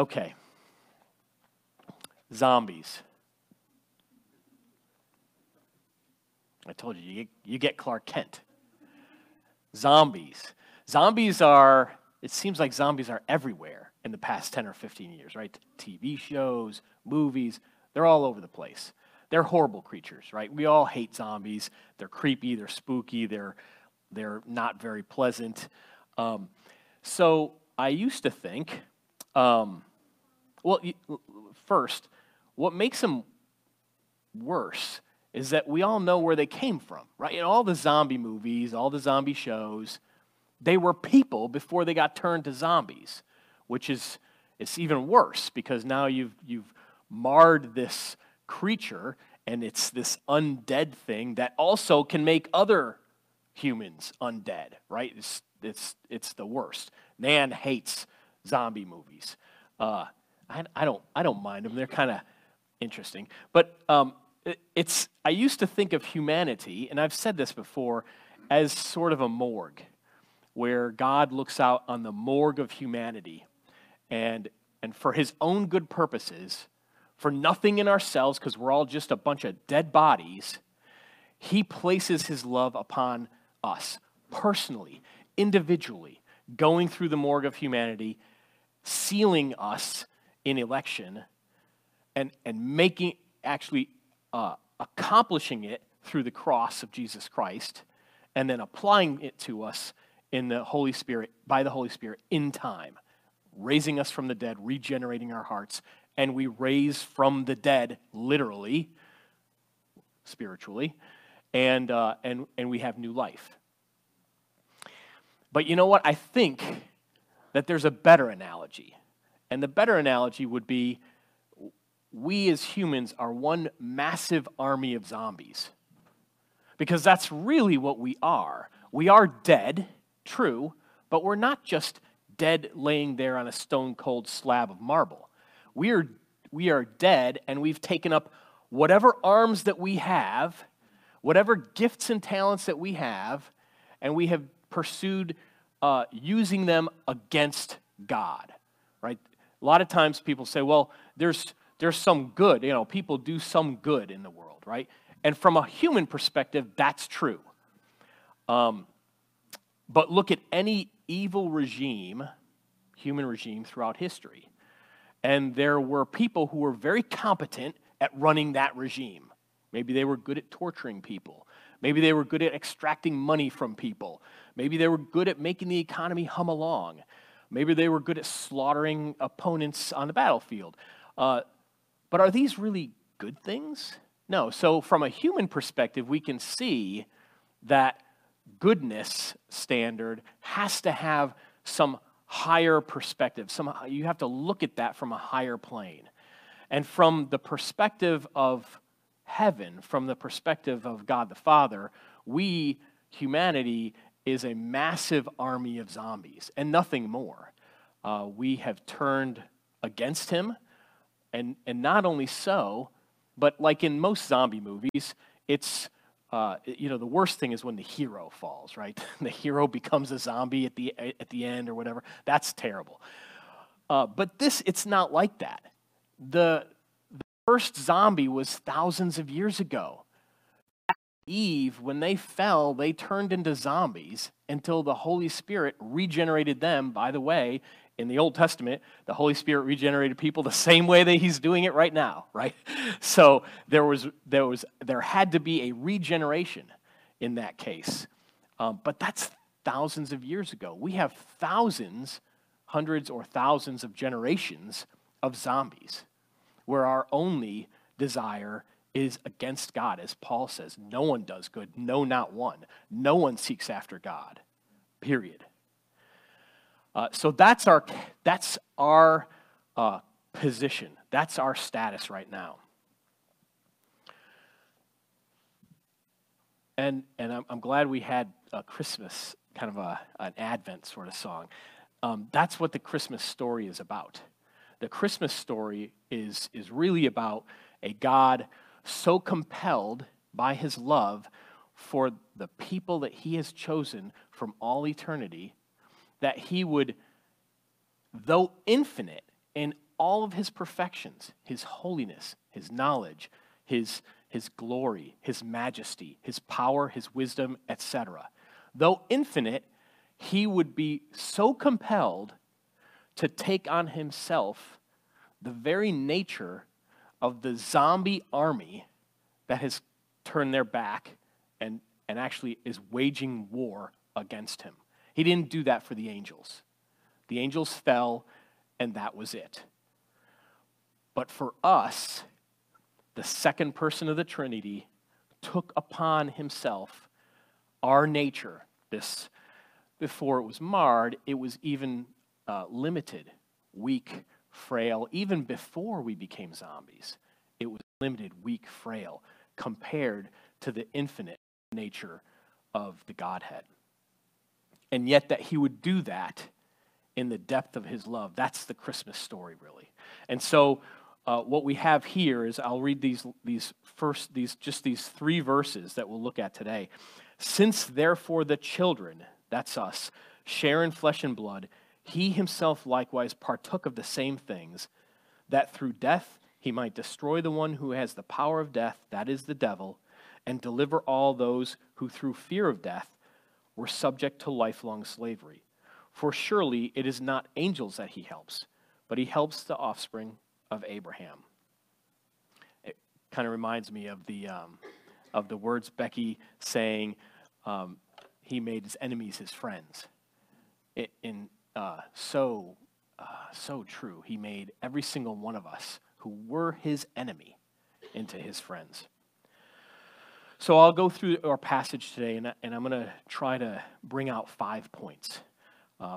Okay. Zombies. I told you, you get Clark Kent. Zombies. Zombies are, it seems like zombies are everywhere in the past 10 or 15 years, right? TV shows, movies, they're all over the place. They're horrible creatures, right? We all hate zombies. They're creepy, they're spooky, they're not very pleasant. So I used to think, well, first, what makes them worse is that we all know where they came from, right? In all the zombie movies, all the zombie shows, they were people before they got turned to zombies, which is, it's even worse because now you've marred this creature and it's this undead thing that also can make other humans undead, right? It's the worst. Nan hates zombie movies. I don't mind them. They're kind of interesting, but I used to think of humanity, and I've said this before, as sort of a morgue, where God looks out on the morgue of humanity, and for his own good purposes, for nothing in ourselves, because we're all just a bunch of dead bodies, he places his love upon us, personally, individually, going through the morgue of humanity, sealing us in election, and making, actually accomplishing it through the cross of Jesus Christ, and then applying it to us in the Holy Spirit, by the Holy Spirit, in time, raising us from the dead, regenerating our hearts, and we raise from the dead, literally, spiritually, and we have new life. But you know what? I think that there's a better analogy, and the better analogy would be, we as humans are one massive army of zombies, because that's really what we are. We are dead, true, but we're not just dead laying there on a stone-cold slab of marble. We are dead, and we've taken up whatever arms that we have, whatever gifts and talents that we have, and we have pursued using them against God, right? A lot of times people say, well, there's some good, you know, people do some good in the world, right? And from a human perspective, that's true. But look at any evil regime, human regime throughout history. And there were people who were very competent at running that regime. Maybe they were good at torturing people. Maybe they were good at extracting money from people. Maybe they were good at making the economy hum along. Maybe they were good at slaughtering opponents on the battlefield. But are these really good things? No. So from a human perspective, we can see that goodness standard has to have some higher perspective. You have to look at that from a higher plane. And from the perspective of heaven, from the perspective of God the Father, we, humanity, is a massive army of zombies and nothing more. We have turned against him. And not only so, but like in most zombie movies, it's, you know, the worst thing is when the hero falls, right? The hero becomes a zombie at the end or whatever. That's terrible. But this, it's not like that. The first zombie was thousands of years ago. Eve, when they fell, they turned into zombies until the Holy Spirit regenerated them, by the way. In the Old Testament, the Holy Spirit regenerated people the same way that he's doing it right now, right? So there had to be a regeneration in that case. But that's thousands of years ago. We have thousands, hundreds or thousands of generations of zombies where our only desire is against God. As Paul says, no one does good, no, not one. No one seeks after God, period. So that's our position. That's our status right now. And I'm glad we had a Christmas, kind of an Advent sort of song. That's what the Christmas story is about. The Christmas story is really about a God so compelled by his love for the people that he has chosen from all eternity, that he would, though infinite in all of his perfections, his holiness, his knowledge, his glory, his majesty, his power, his wisdom, etc. Though infinite, he would be so compelled to take on himself the very nature of the zombie army that has turned their back and actually is waging war against him. He didn't do that for the angels. The angels fell, and that was it. But for us, the second person of the Trinity took upon himself our nature. This, before it was marred, it was even limited, weak, frail. Even before we became zombies, it was limited, weak, frail, compared to the infinite nature of the Godhead. And yet that he would do that in the depth of his love. That's the Christmas story, really. And so what we have here is, I'll read these three verses that we'll look at today. Since therefore the children, that's us, share in flesh and blood, he himself likewise partook of the same things, that through death he might destroy the one who has the power of death, that is the devil, and deliver all those who through fear of death were subject to lifelong slavery. For surely it is not angels that he helps, but he helps the offspring of Abraham. It kind of reminds me of the words Becky saying, he made his enemies his friends. So true. He made every single one of us who were his enemy into his friends. So I'll go through our passage today, and I'm going to try to bring out 5 points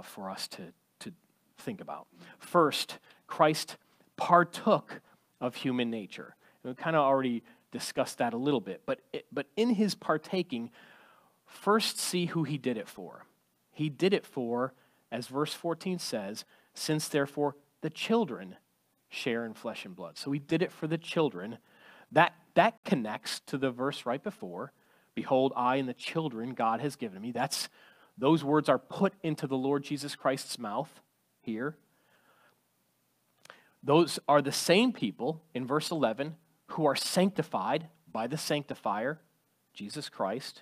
for us to think about. First, Christ partook of human nature. And we kind of already discussed that a little bit, but in his partaking, first see who he did it for. He did it for, as verse 14 says, since therefore the children share in flesh and blood. So he did it for the children. That connects to the verse right before, behold, I and the children God has given me. Those words are put into the Lord Jesus Christ's mouth here. Those are the same people in verse 11 who are sanctified by the sanctifier, Jesus Christ.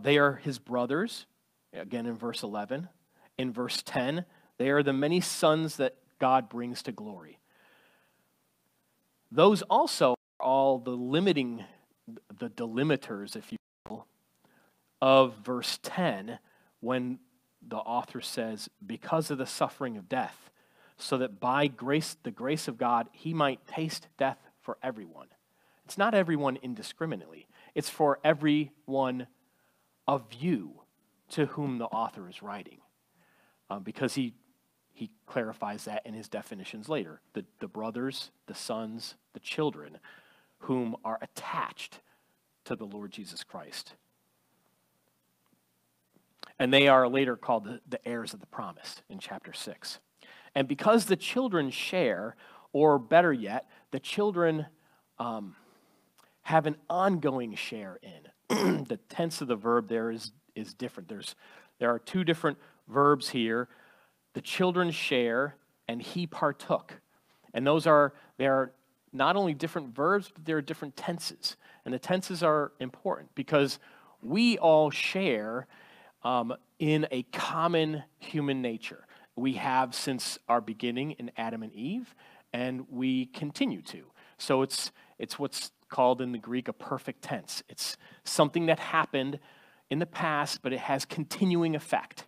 They are his brothers, again in verse 11. In verse 10, they are the many sons that God brings to glory. Those also are all the delimiters, if you will, of verse 10, when the author says, because of the suffering of death, so that by grace, the grace of God, he might taste death for everyone. It's not everyone indiscriminately. It's for everyone of you to whom the author is writing, because he clarifies that in his definitions later. The brothers, the sons, the children, whom are attached to the Lord Jesus Christ. And they are later called the heirs of the promise in chapter 6. And because the children share, or better yet, the children have an ongoing share in. The tense of the verb there is different. There are two different verbs here. The children share, and he partook. And they are not only different verbs, but they're different tenses. And the tenses are important because we all share in a common human nature. We have since our beginning in Adam and Eve, and we continue to. So it's what's called in the Greek a perfect tense. It's something that happened in the past, but it has continuing effect.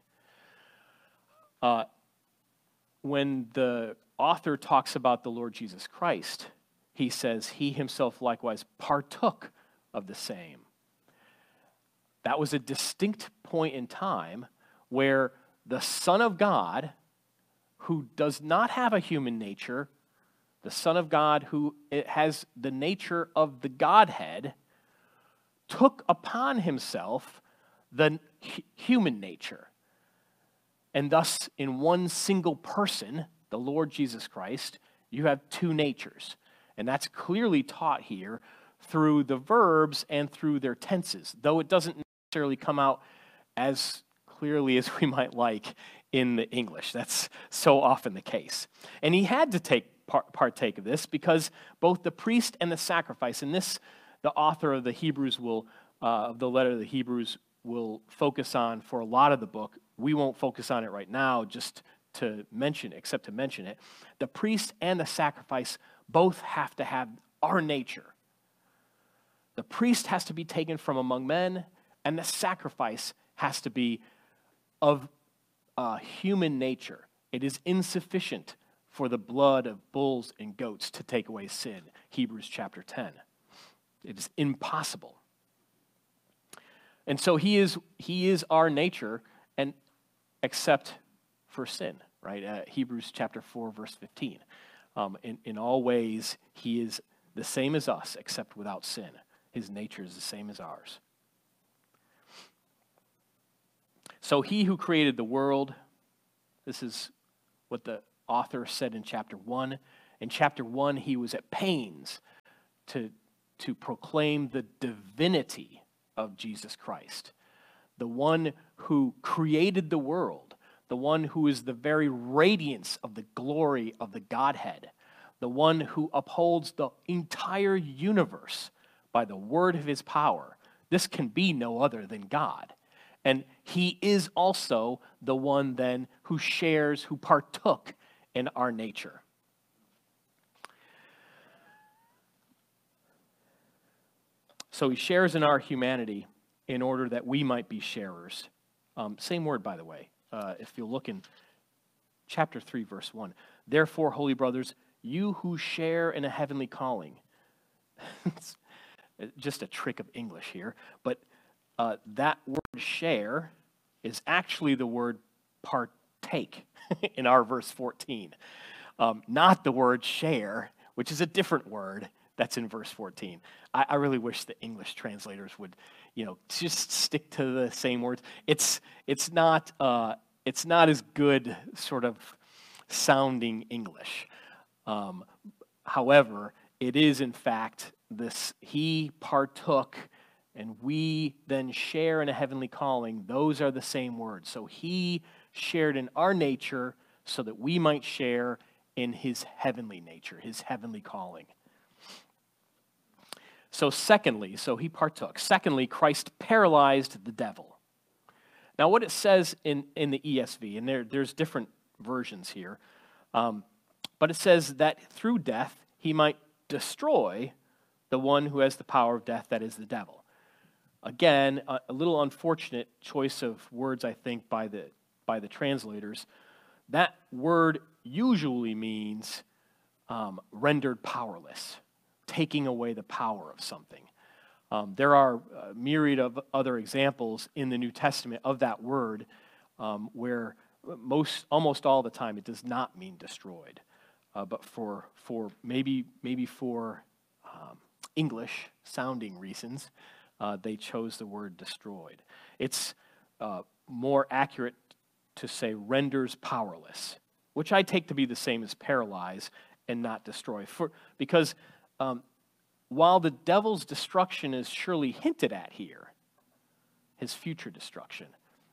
When the author talks about the Lord Jesus Christ, he says he himself likewise partook of the same. That was a distinct point in time where the Son of God, who does not have a human nature, the Son of God who has the nature of the Godhead, took upon himself the human nature. And thus, in one single person, the Lord Jesus Christ, you have two natures. And that's clearly taught here through the verbs and through their tenses, though it doesn't necessarily come out as clearly as we might like in the English. That's so often the case. And he had to partake of this because both the priest and the sacrifice, and this the author of the Hebrews will, of the letter of the Hebrews will focus on for a lot of the book. We won't focus on it right now, just to mention, except to mention it. The priest and the sacrifice both have to have our nature. The priest has to be taken from among men, and the sacrifice has to be of human nature. It is insufficient for the blood of bulls and goats to take away sin, Hebrews chapter 10. It is impossible. And so he is our nature, and except for sin, right? Hebrews chapter 4, verse 15. In all ways, he is the same as us, except without sin. His nature is the same as ours. So he who created the world, this is what the author said in chapter 1. In chapter 1, he was at pains to proclaim the divinity of Jesus Christ, the one who created the world, the one who is the very radiance of the glory of the Godhead, the one who upholds the entire universe by the word of his power. This can be no other than God. And he is also the one then who shares, who partook in our nature. So he shares in our humanity in order that we might be sharers. Same word, by the way, if you look in chapter 3, verse 1. Therefore, holy brothers, you who share in a heavenly calling. It's just a trick of English here, but that word share is actually the word partake in our verse 14. Not the word share, which is a different word that's in verse 14. I really wish the English translators would, just stick to the same words. It's not as good sort of sounding English. However, it is in fact this, he partook and we then share in a heavenly calling. Those are the same words. So he shared in our nature so that we might share in his heavenly nature, his heavenly calling. So he partook. Secondly, Christ paralyzed the devil. Now what it says in the ESV, and there's different versions here, but it says that through death, he might destroy the one who has the power of death, that is the devil. Again, a little unfortunate choice of words, I think, by the translators. That word usually means rendered powerless, taking away the power of something. There are a myriad of other examples in the New Testament of that word where almost all the time it does not mean destroyed. But for English sounding reasons, they chose the word destroyed. It's more accurate to say renders powerless, which I take to be the same as paralyze and not destroy. Because while the devil's destruction is surely hinted at here, his future destruction,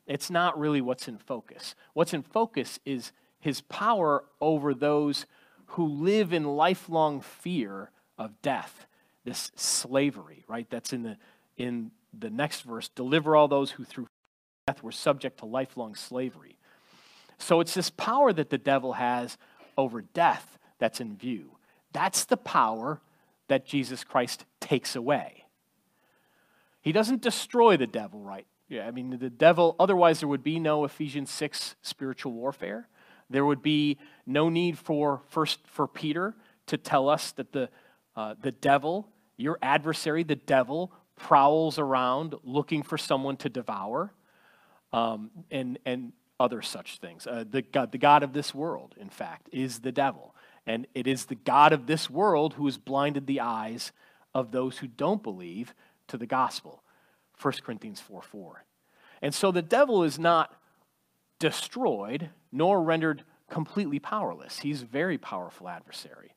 it's not really what's in focus. What's in focus is his power over those who live in lifelong fear of death, this slavery, right? That's in the next verse, deliver all those who through death were subject to lifelong slavery. So it's this power that the devil has over death that's in view. That's the power that Jesus Christ takes away. He doesn't destroy the devil, right? Yeah, I mean, the devil, otherwise there would be no Ephesians 6 spiritual warfare. There would be no need for Peter to tell us that the devil, your adversary, the devil, prowls around looking for someone to devour, and other such things. The God of this world, in fact, is the devil, and it is the God of this world who has blinded the eyes of those who don't believe to the gospel, 1 Corinthians 4:4. And so the devil is not destroyed, nor rendered completely powerless. He's a very powerful adversary.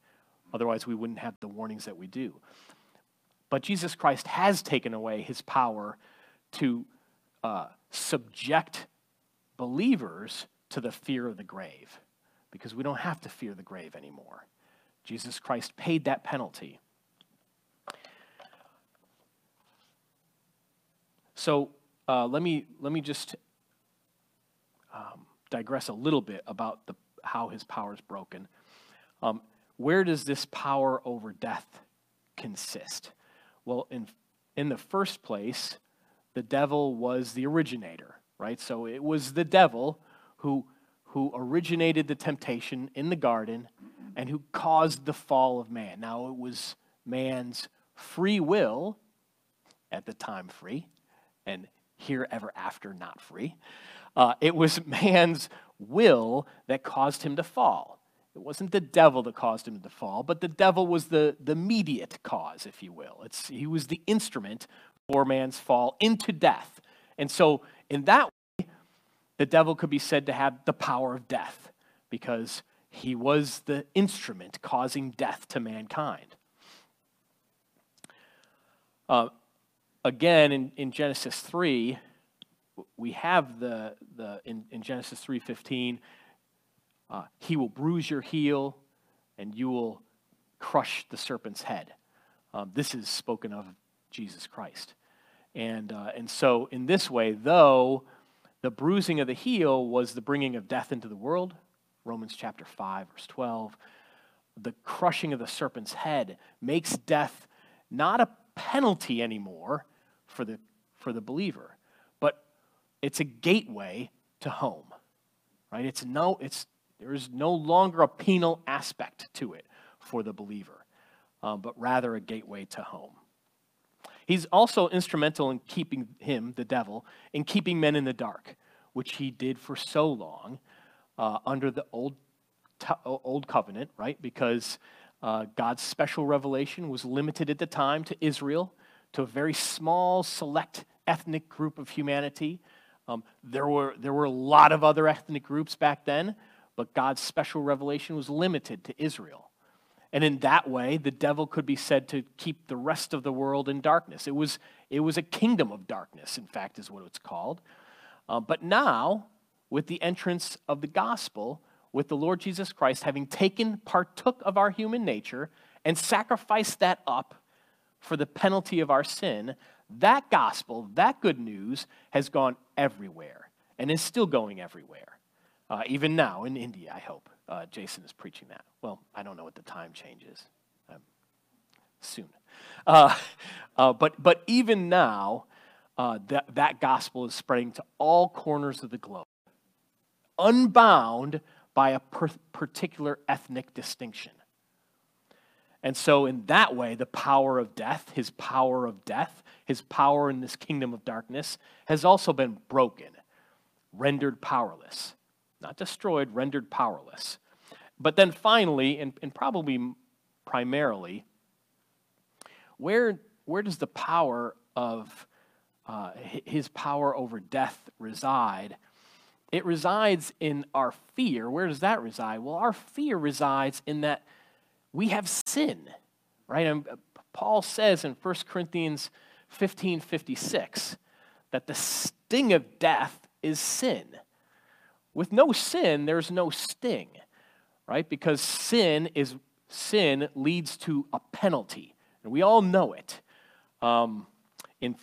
Otherwise, we wouldn't have the warnings that we do. But Jesus Christ has taken away his power to subject believers to the fear of the grave, because we don't have to fear the grave anymore. Jesus Christ paid that penalty. So let me just digress a little bit about how his power is broken. Where does this power over death consist? Well, in the first place, the devil was the originator, right? So it was the devil who originated the temptation in the garden and who caused the fall of man. Now, it was man's free will, at the time free, and here ever after not free. It was man's will that caused him to fall. It wasn't the devil that caused him to fall, but the devil was the mediate cause, if you will. He was the instrument for man's fall into death. And so in that way, the devil could be said to have the power of death, because he was the instrument causing death to mankind. Again, in Genesis 3, we have in Genesis 3:15, he will bruise your heel and you will crush the serpent's head. This is spoken of Jesus Christ. And so in this way, though, the bruising of the heel was the bringing of death into the world, Romans chapter 5, verse 12. The crushing of the serpent's head makes death not a penalty anymore for the believer, but it's a gateway to home, right? There is no longer a penal aspect to it for the believer, but rather a gateway to home. He's also instrumental in keeping him, the devil, in keeping men in the dark, which he did for so long under the old covenant, right? Because God's special revelation was limited at the time to Israel, to a very small, select ethnic group of humanity. There were a lot of other ethnic groups back then, but God's special revelation was limited to Israel. And in that way, the devil could be said to keep the rest of the world in darkness. It was a kingdom of darkness, in fact, is what it's called. But now, with the entrance of the gospel, with the Lord Jesus Christ having partook of our human nature and sacrificed that up for the penalty of our sin, that gospel, that good news, has gone everywhere and is still going everywhere. Even now in India, I hope. Jason is preaching that. Well, I don't know what the time change is. Soon. But even now, that gospel is spreading to all corners of the globe, unbound by a particular ethnic distinction. And so in that way, the power of death, his power in this kingdom of darkness, has also been broken, rendered powerless. Not destroyed, rendered powerless. But then finally, and probably primarily, where does the power of his power over death reside? It resides in our fear. Where does that reside? Well, our fear resides in that we have sin, right? And Paul says in 1 Corinthians 15:56 that the sting of death is sin. With no sin, there's no sting, right? Because sin leads to a penalty, and we all know it. In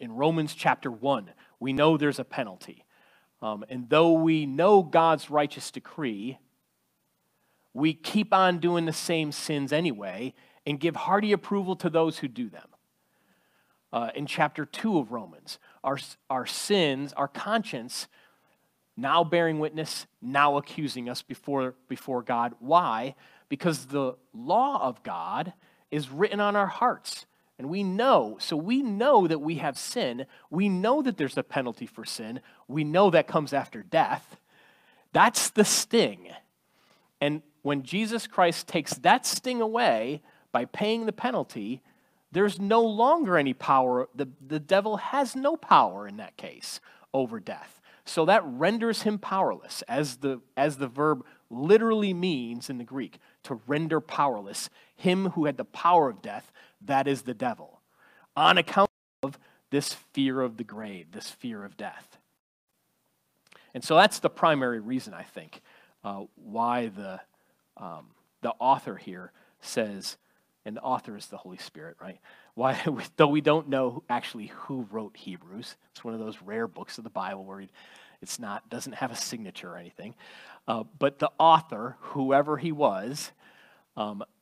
Romans chapter 1, we know there's a penalty, and though we know God's righteous decree, we keep on doing the same sins anyway, and give hearty approval to those who do them. In chapter 2 of Romans, our sins, our conscience, now bearing witness, now accusing us before God. Why? Because the law of God is written on our hearts. And we know that we have sin. We know that there's a penalty for sin. We know that comes after death. That's the sting. And when Jesus Christ takes that sting away by paying the penalty, there's no longer any power. The devil has no power in that case over death. So that renders him powerless, as the verb literally means in the Greek, to render powerless him who had the power of death, that is the devil, on account of this fear of the grave, this fear of death. And so that's the primary reason, I think, why the author here says, and the author is the Holy Spirit, right? Why, though we don't know actually who wrote Hebrews, it's one of those rare books of the Bible where it's not, doesn't have a signature or anything, but the author, whoever he was,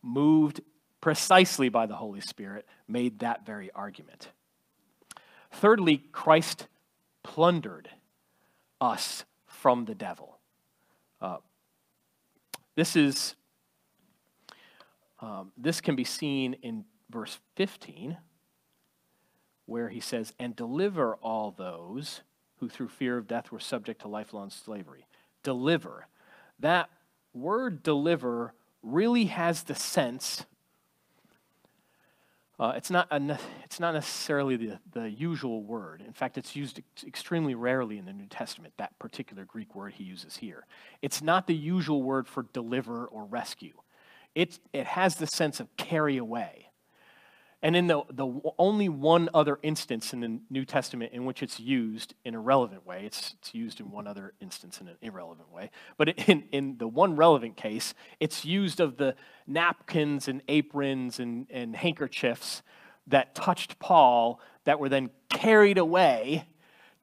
moved precisely by the Holy Spirit, made that very argument. Thirdly, Christ plundered us from the devil. This can be seen in verse 15, where he says, "And deliver all those who through fear of death were subject to lifelong slavery." Deliver. That word deliver really has the sense, it's not necessarily the usual word. In fact, it's used extremely rarely in the New Testament, that particular Greek word he uses here. It's not the usual word for deliver or rescue. It has the sense of carry away. And in the only one other instance in the New Testament in which it's used in a relevant way, it's used in one other instance in an irrelevant way, but in the one relevant case, it's used of the napkins and aprons and handkerchiefs that touched Paul that were then carried away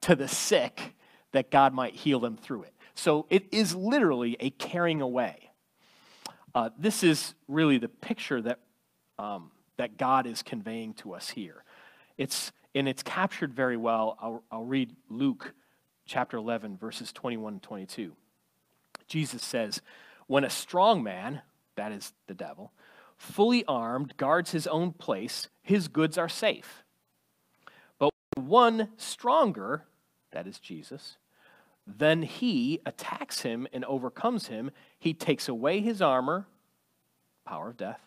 to the sick that God might heal them through it. So it is literally a carrying away. This is really the picture that that God is conveying to us here. It's captured very well. I'll read Luke chapter 11, verses 21 and 22. Jesus says, "When a strong man," that is the devil, "fully armed, guards his own place, his goods are safe. But when one stronger," that is Jesus, "then he attacks him and overcomes him. He takes away his armor," power of death,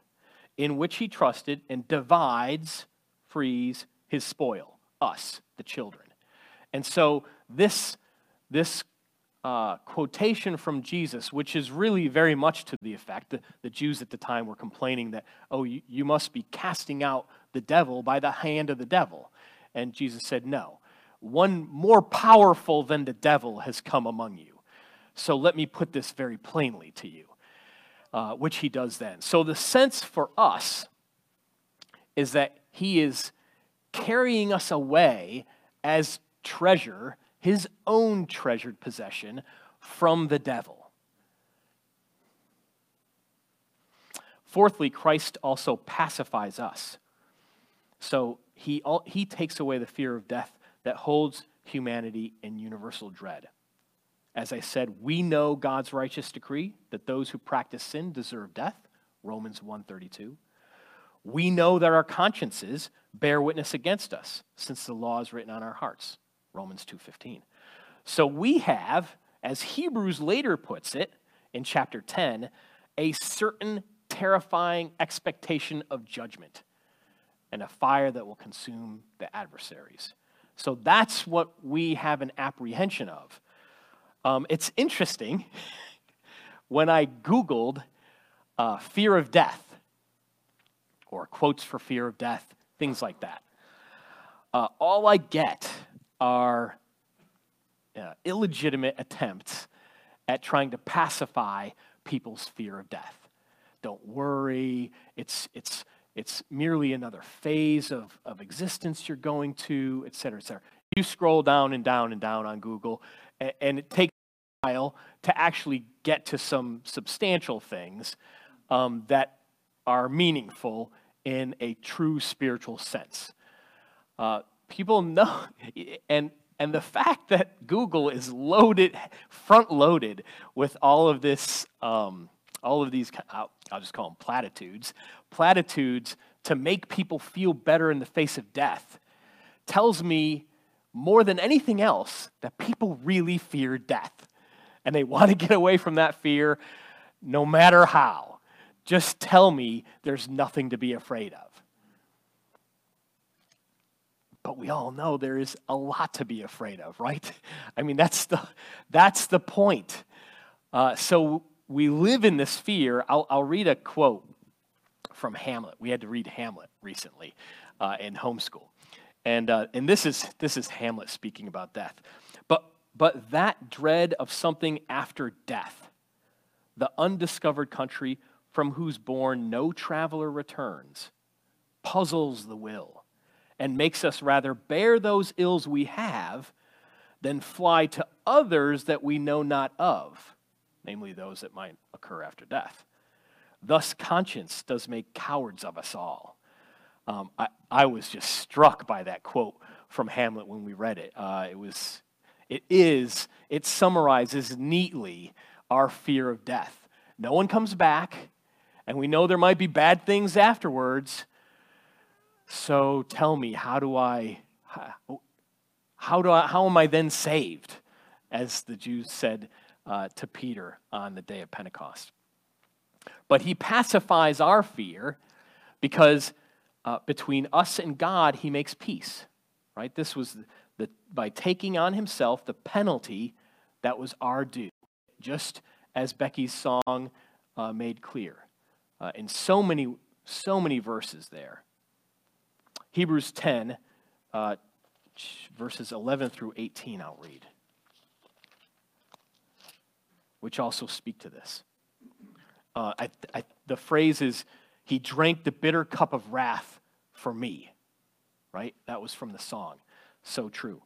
"in which he trusted, and divides," frees, "his spoil," us, the children. And so this quotation from Jesus, which is really very much to the effect, the Jews at the time were complaining that, "Oh, you must be casting out the devil by the hand of the devil." And Jesus said, "No, one more powerful than the devil has come among you. So let me put this very plainly to you." Which he does then. So the sense for us is that he is carrying us away as treasure, his own treasured possession, from the devil. Fourthly, Christ also pacifies us. So he takes away the fear of death that holds humanity in universal dread. As I said, we know God's righteous decree that those who practice sin deserve death, Romans 1:32. We know that our consciences bear witness against us, since the law is written on our hearts, Romans 2:15. So we have, as Hebrews later puts it in chapter 10, a certain terrifying expectation of judgment and a fire that will consume the adversaries. So that's what we have an apprehension of. It's interesting, when I Googled fear of death, or quotes for fear of death, things like that, all I get are illegitimate attempts at trying to pacify people's fear of death. Don't worry, it's merely another phase of existence you're going to, et cetera, et cetera. You scroll down and down and down on Google, and it takes a while to actually get to some substantial things that are meaningful in a true spiritual sense. People know, and the fact that Google is loaded, front-loaded with all of this, all of these, I'll just call them platitudes to make people feel better in the face of death, tells me, more than anything else, that people really fear death. And they want to get away from that fear no matter how. Just tell me there's nothing to be afraid of. But we all know there is a lot to be afraid of, right? I mean, that's the point. So we live in this fear. I'll read a quote from Hamlet. We had to read Hamlet recently in homeschool. And this is Hamlet speaking about death. But But that dread of something after death, the undiscovered country from whose bourne no traveler returns, puzzles the will and makes us rather bear those ills we have than fly to others that we know not of, namely those that might occur after death. Thus conscience does make cowards of us all. I was just struck by that quote from Hamlet when we read it. It summarizes neatly our fear of death. No one comes back, and we know there might be bad things afterwards. So tell me, how am I then saved? As the Jews said to Peter on the day of Pentecost. But he pacifies our fear because between us and God, he makes peace, right? This was by taking on himself the penalty that was our due, just as Becky's song made clear in so many verses there. Hebrews 10, verses 11 through 18, I'll read, which also speak to this. The phrase is, he drank the bitter cup of wrath for me, right? That was from the song, so true.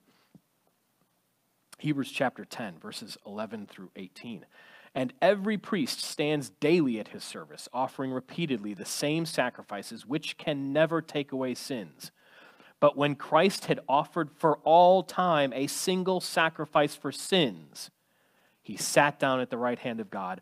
Hebrews chapter 10, verses 11 through 18. And every priest stands daily at his service, offering repeatedly the same sacrifices, which can never take away sins. But when Christ had offered for all time a single sacrifice for sins, he sat down at the right hand of God,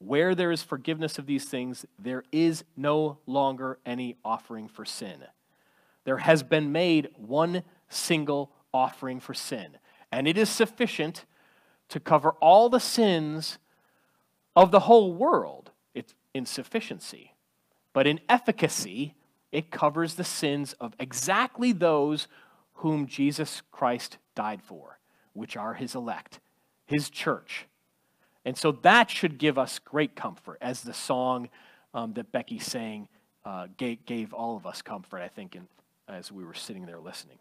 Where there is forgiveness of these things, there is no longer any offering for sin. There has been made one single offering for sin, and it is sufficient to cover all the sins of the whole world. It's insufficiency, but in efficacy, it covers the sins of exactly those whom Jesus Christ died for, which are his elect, his church. And so that should give us great comfort, as the song that Becky sang gave all of us comfort, I think, as we were sitting there listening.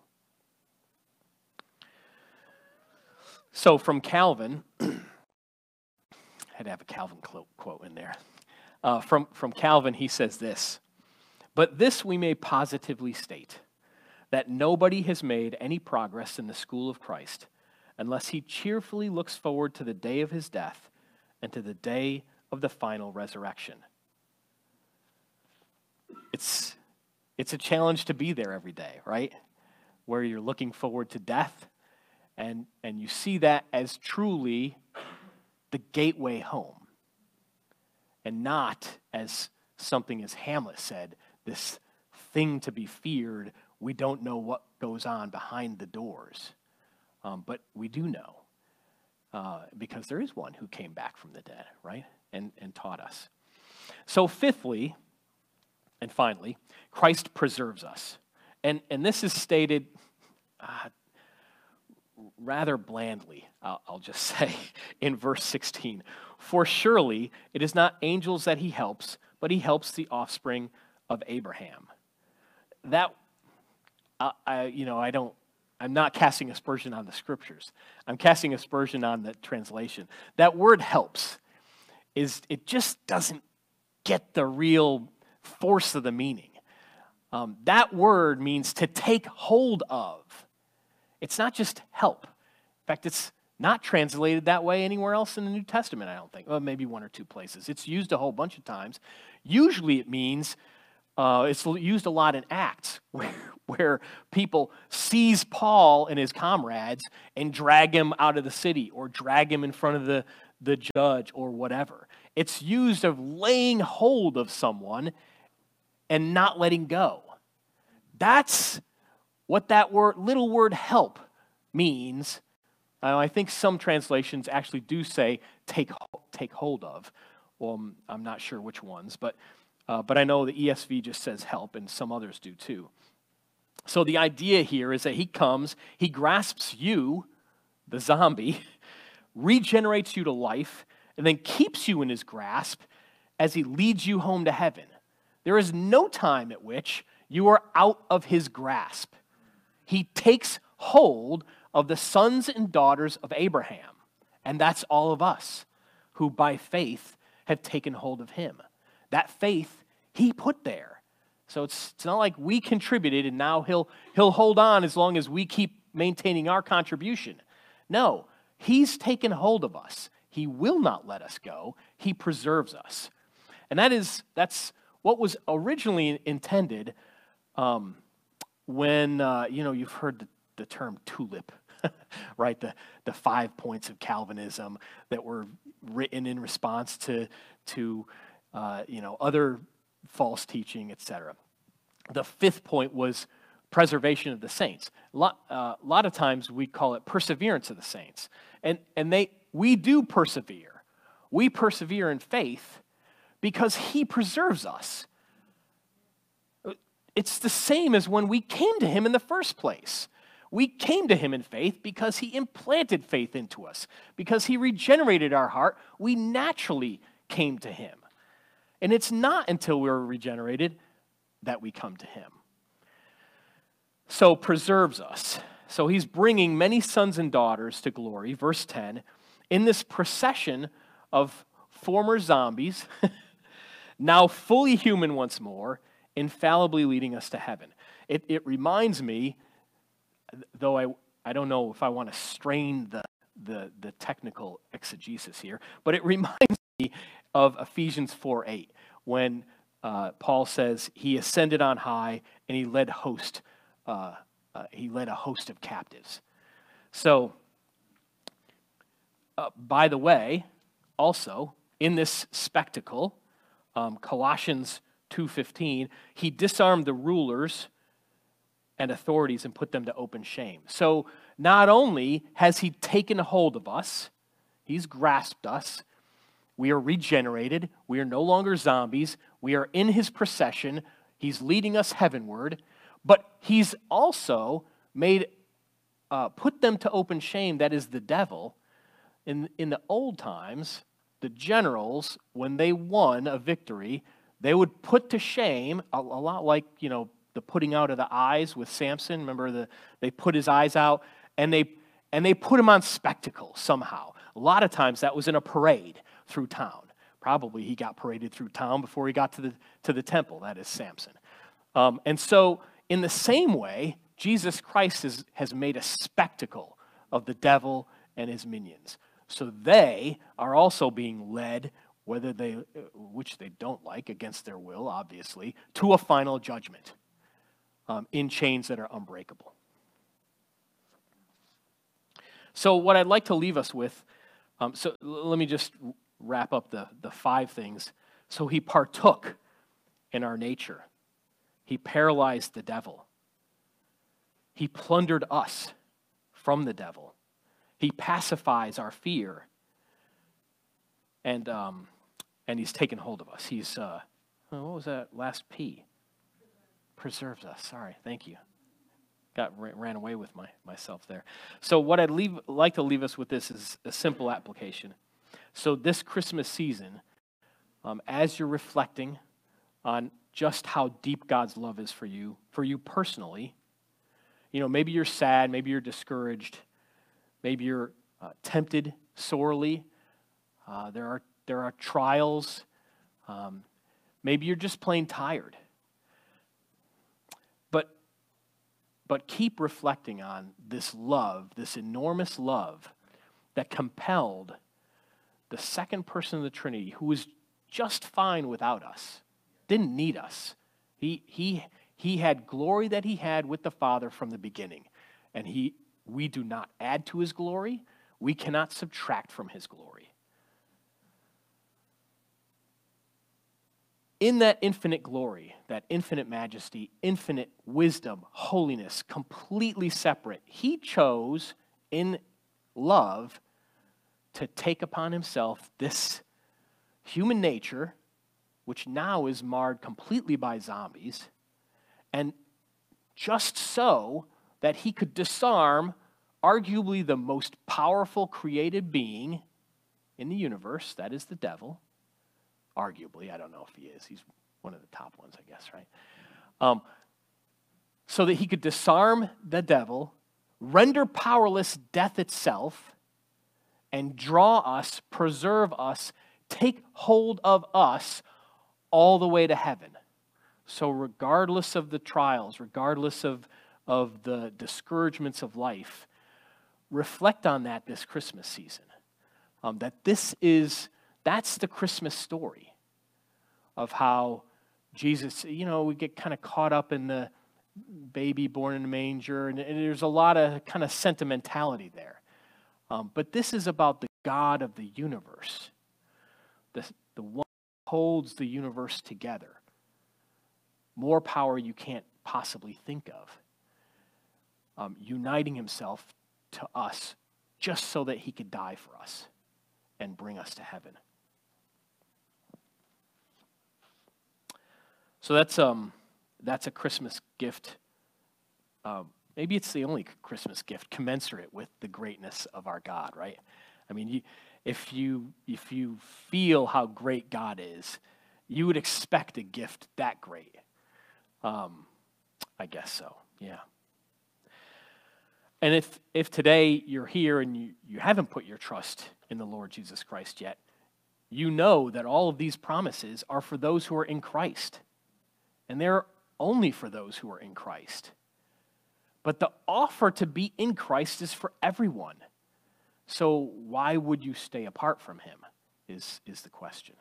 So from Calvin, I had to have a Calvin quote in there. From Calvin, he says this, "But this we may positively state, that nobody has made any progress in the school of Christ unless he cheerfully looks forward to the day of his death and to the day of the final resurrection." It's a challenge to be there every day, right? Where you're looking forward to death, and you see that as truly the gateway home, and not as something, as Hamlet said, this thing to be feared. We don't know what goes on behind the doors, but we do know, because there is one who came back from the dead, right? And taught us. So fifthly, and finally, Christ preserves us. And this is stated rather blandly, I'll just say, in verse 16. "For surely it is not angels that he helps, but he helps the offspring of Abraham." That, I'm not casting aspersion on the scriptures. I'm casting aspersion on the translation. That word "helps," it just doesn't get the real force of the meaning. That word means to take hold of. It's not just help. In fact, it's not translated that way anywhere else in the New Testament, I don't think. Well, maybe one or two places. It's used a whole bunch of times. Usually it means, it's used a lot in Acts, where people seize Paul and his comrades and drag him out of the city, or drag him in front of the judge or whatever. It's used of laying hold of someone and not letting go. That's what that word, little word "help" means I think some translations actually do say take hold of. Well, I'm not sure which ones, but I know the ESV just says help, and some others do too. So the idea here is that he comes, he grasps you, the zombie, regenerates you to life, and then keeps you in his grasp as he leads you home to heaven. There is no time at which you are out of his grasp. He takes hold of the sons and daughters of Abraham, and that's all of us who by faith have taken hold of him. That faith he put there. So it's not like we contributed and now he'll hold on as long as we keep maintaining our contribution. No, he's taken hold of us. He will not let us go. He preserves us. And that's what was originally intended when, you know, you've heard the term tulip, right? The 5 points of Calvinism that were written in response to you know, other false teaching, etc. The fifth point was preservation of the saints. A lot of times we call it perseverance of the saints. And we do persevere. We persevere in faith because he preserves us. It's the same as when we came to him in the first place. We came to him in faith because he implanted faith into us. Because he regenerated our heart, we naturally came to him. And it's not until we're regenerated that we come to him. So preserves us. So he's bringing many sons and daughters to glory, verse 10, in this procession of former zombies, now fully human once more, infallibly leading us to heaven. It reminds me, though I don't know if I want to strain the technical exegesis here, but it reminds me of Ephesians 4:8, when Paul says he ascended on high and he led a host of captives. So, by the way, also in this spectacle, Colossians 2:15, he disarmed the rulers and authorities and put them to open shame. So not only has he taken hold of us, he's grasped us. We are regenerated. We are no longer zombies. We are in his procession. He's leading us heavenward. But he's also put them to open shame. That is the devil. In the old times, the generals, when they won a victory, they would put to shame, a lot like, you know, the putting out of the eyes with Samson. Remember, they put his eyes out, and they put him on spectacle somehow. A lot of times that was in a parade through town. Probably he got paraded through town before he got to the temple. That is Samson. And so in the same way, Jesus Christ has made a spectacle of the devil and his minions. So they are also being led, which they don't like, against their will, obviously, to a final judgment in chains that are unbreakable. So what I'd like to leave us with, so let me just wrap up the five things. So he partook in our nature. He paralyzed the devil. He plundered us from the devil. He pacifies our fear. And he's taken hold of us. He's, what was that last P? Preserves us. Sorry, thank you. Ran away with myself there. So what I'd like to leave us with this is a simple application. So this Christmas season, as you're reflecting on just how deep God's love is for you personally, you know, maybe you're sad, maybe you're discouraged, maybe you're tempted sorely. There are trials. Maybe you're just plain tired. But keep reflecting on this love, this enormous love that compelled the second person of the Trinity, who was just fine without us, didn't need us. He had glory that he had with the Father from the beginning, and we do not add to his glory. We cannot subtract from his glory. In that infinite glory, that infinite majesty, infinite wisdom, holiness, completely separate, he chose in love to take upon himself this human nature, which now is marred completely by zombies, and just so that he could disarm arguably the most powerful created being in the universe, that is the devil. Arguably, I don't know if he is. He's one of the top ones, I guess, right? So that he could disarm the devil, render powerless death itself, and draw us, preserve us, take hold of us all the way to heaven. So regardless of the trials, regardless of the discouragements of life, reflect on that this Christmas season. That's the Christmas story of how Jesus, you know, we get kind of caught up in the baby born in a manger, and there's a lot of kind of sentimentality there. But this is about the God of the universe, the one who holds the universe together. More power you can't possibly think of. Uniting himself to us just so that he could die for us and bring us to heaven. So that's a Christmas gift. Maybe it's the only Christmas gift commensurate with the greatness of our God, right? I mean, if you feel how great God is, you would expect a gift that great. I guess so, yeah. And if today you're here and you haven't put your trust in the Lord Jesus Christ yet, you know that all of these promises are for those who are in Christ. And they're only for those who are in Christ. But the offer to be in Christ is for everyone. So why would you stay apart from him is the question.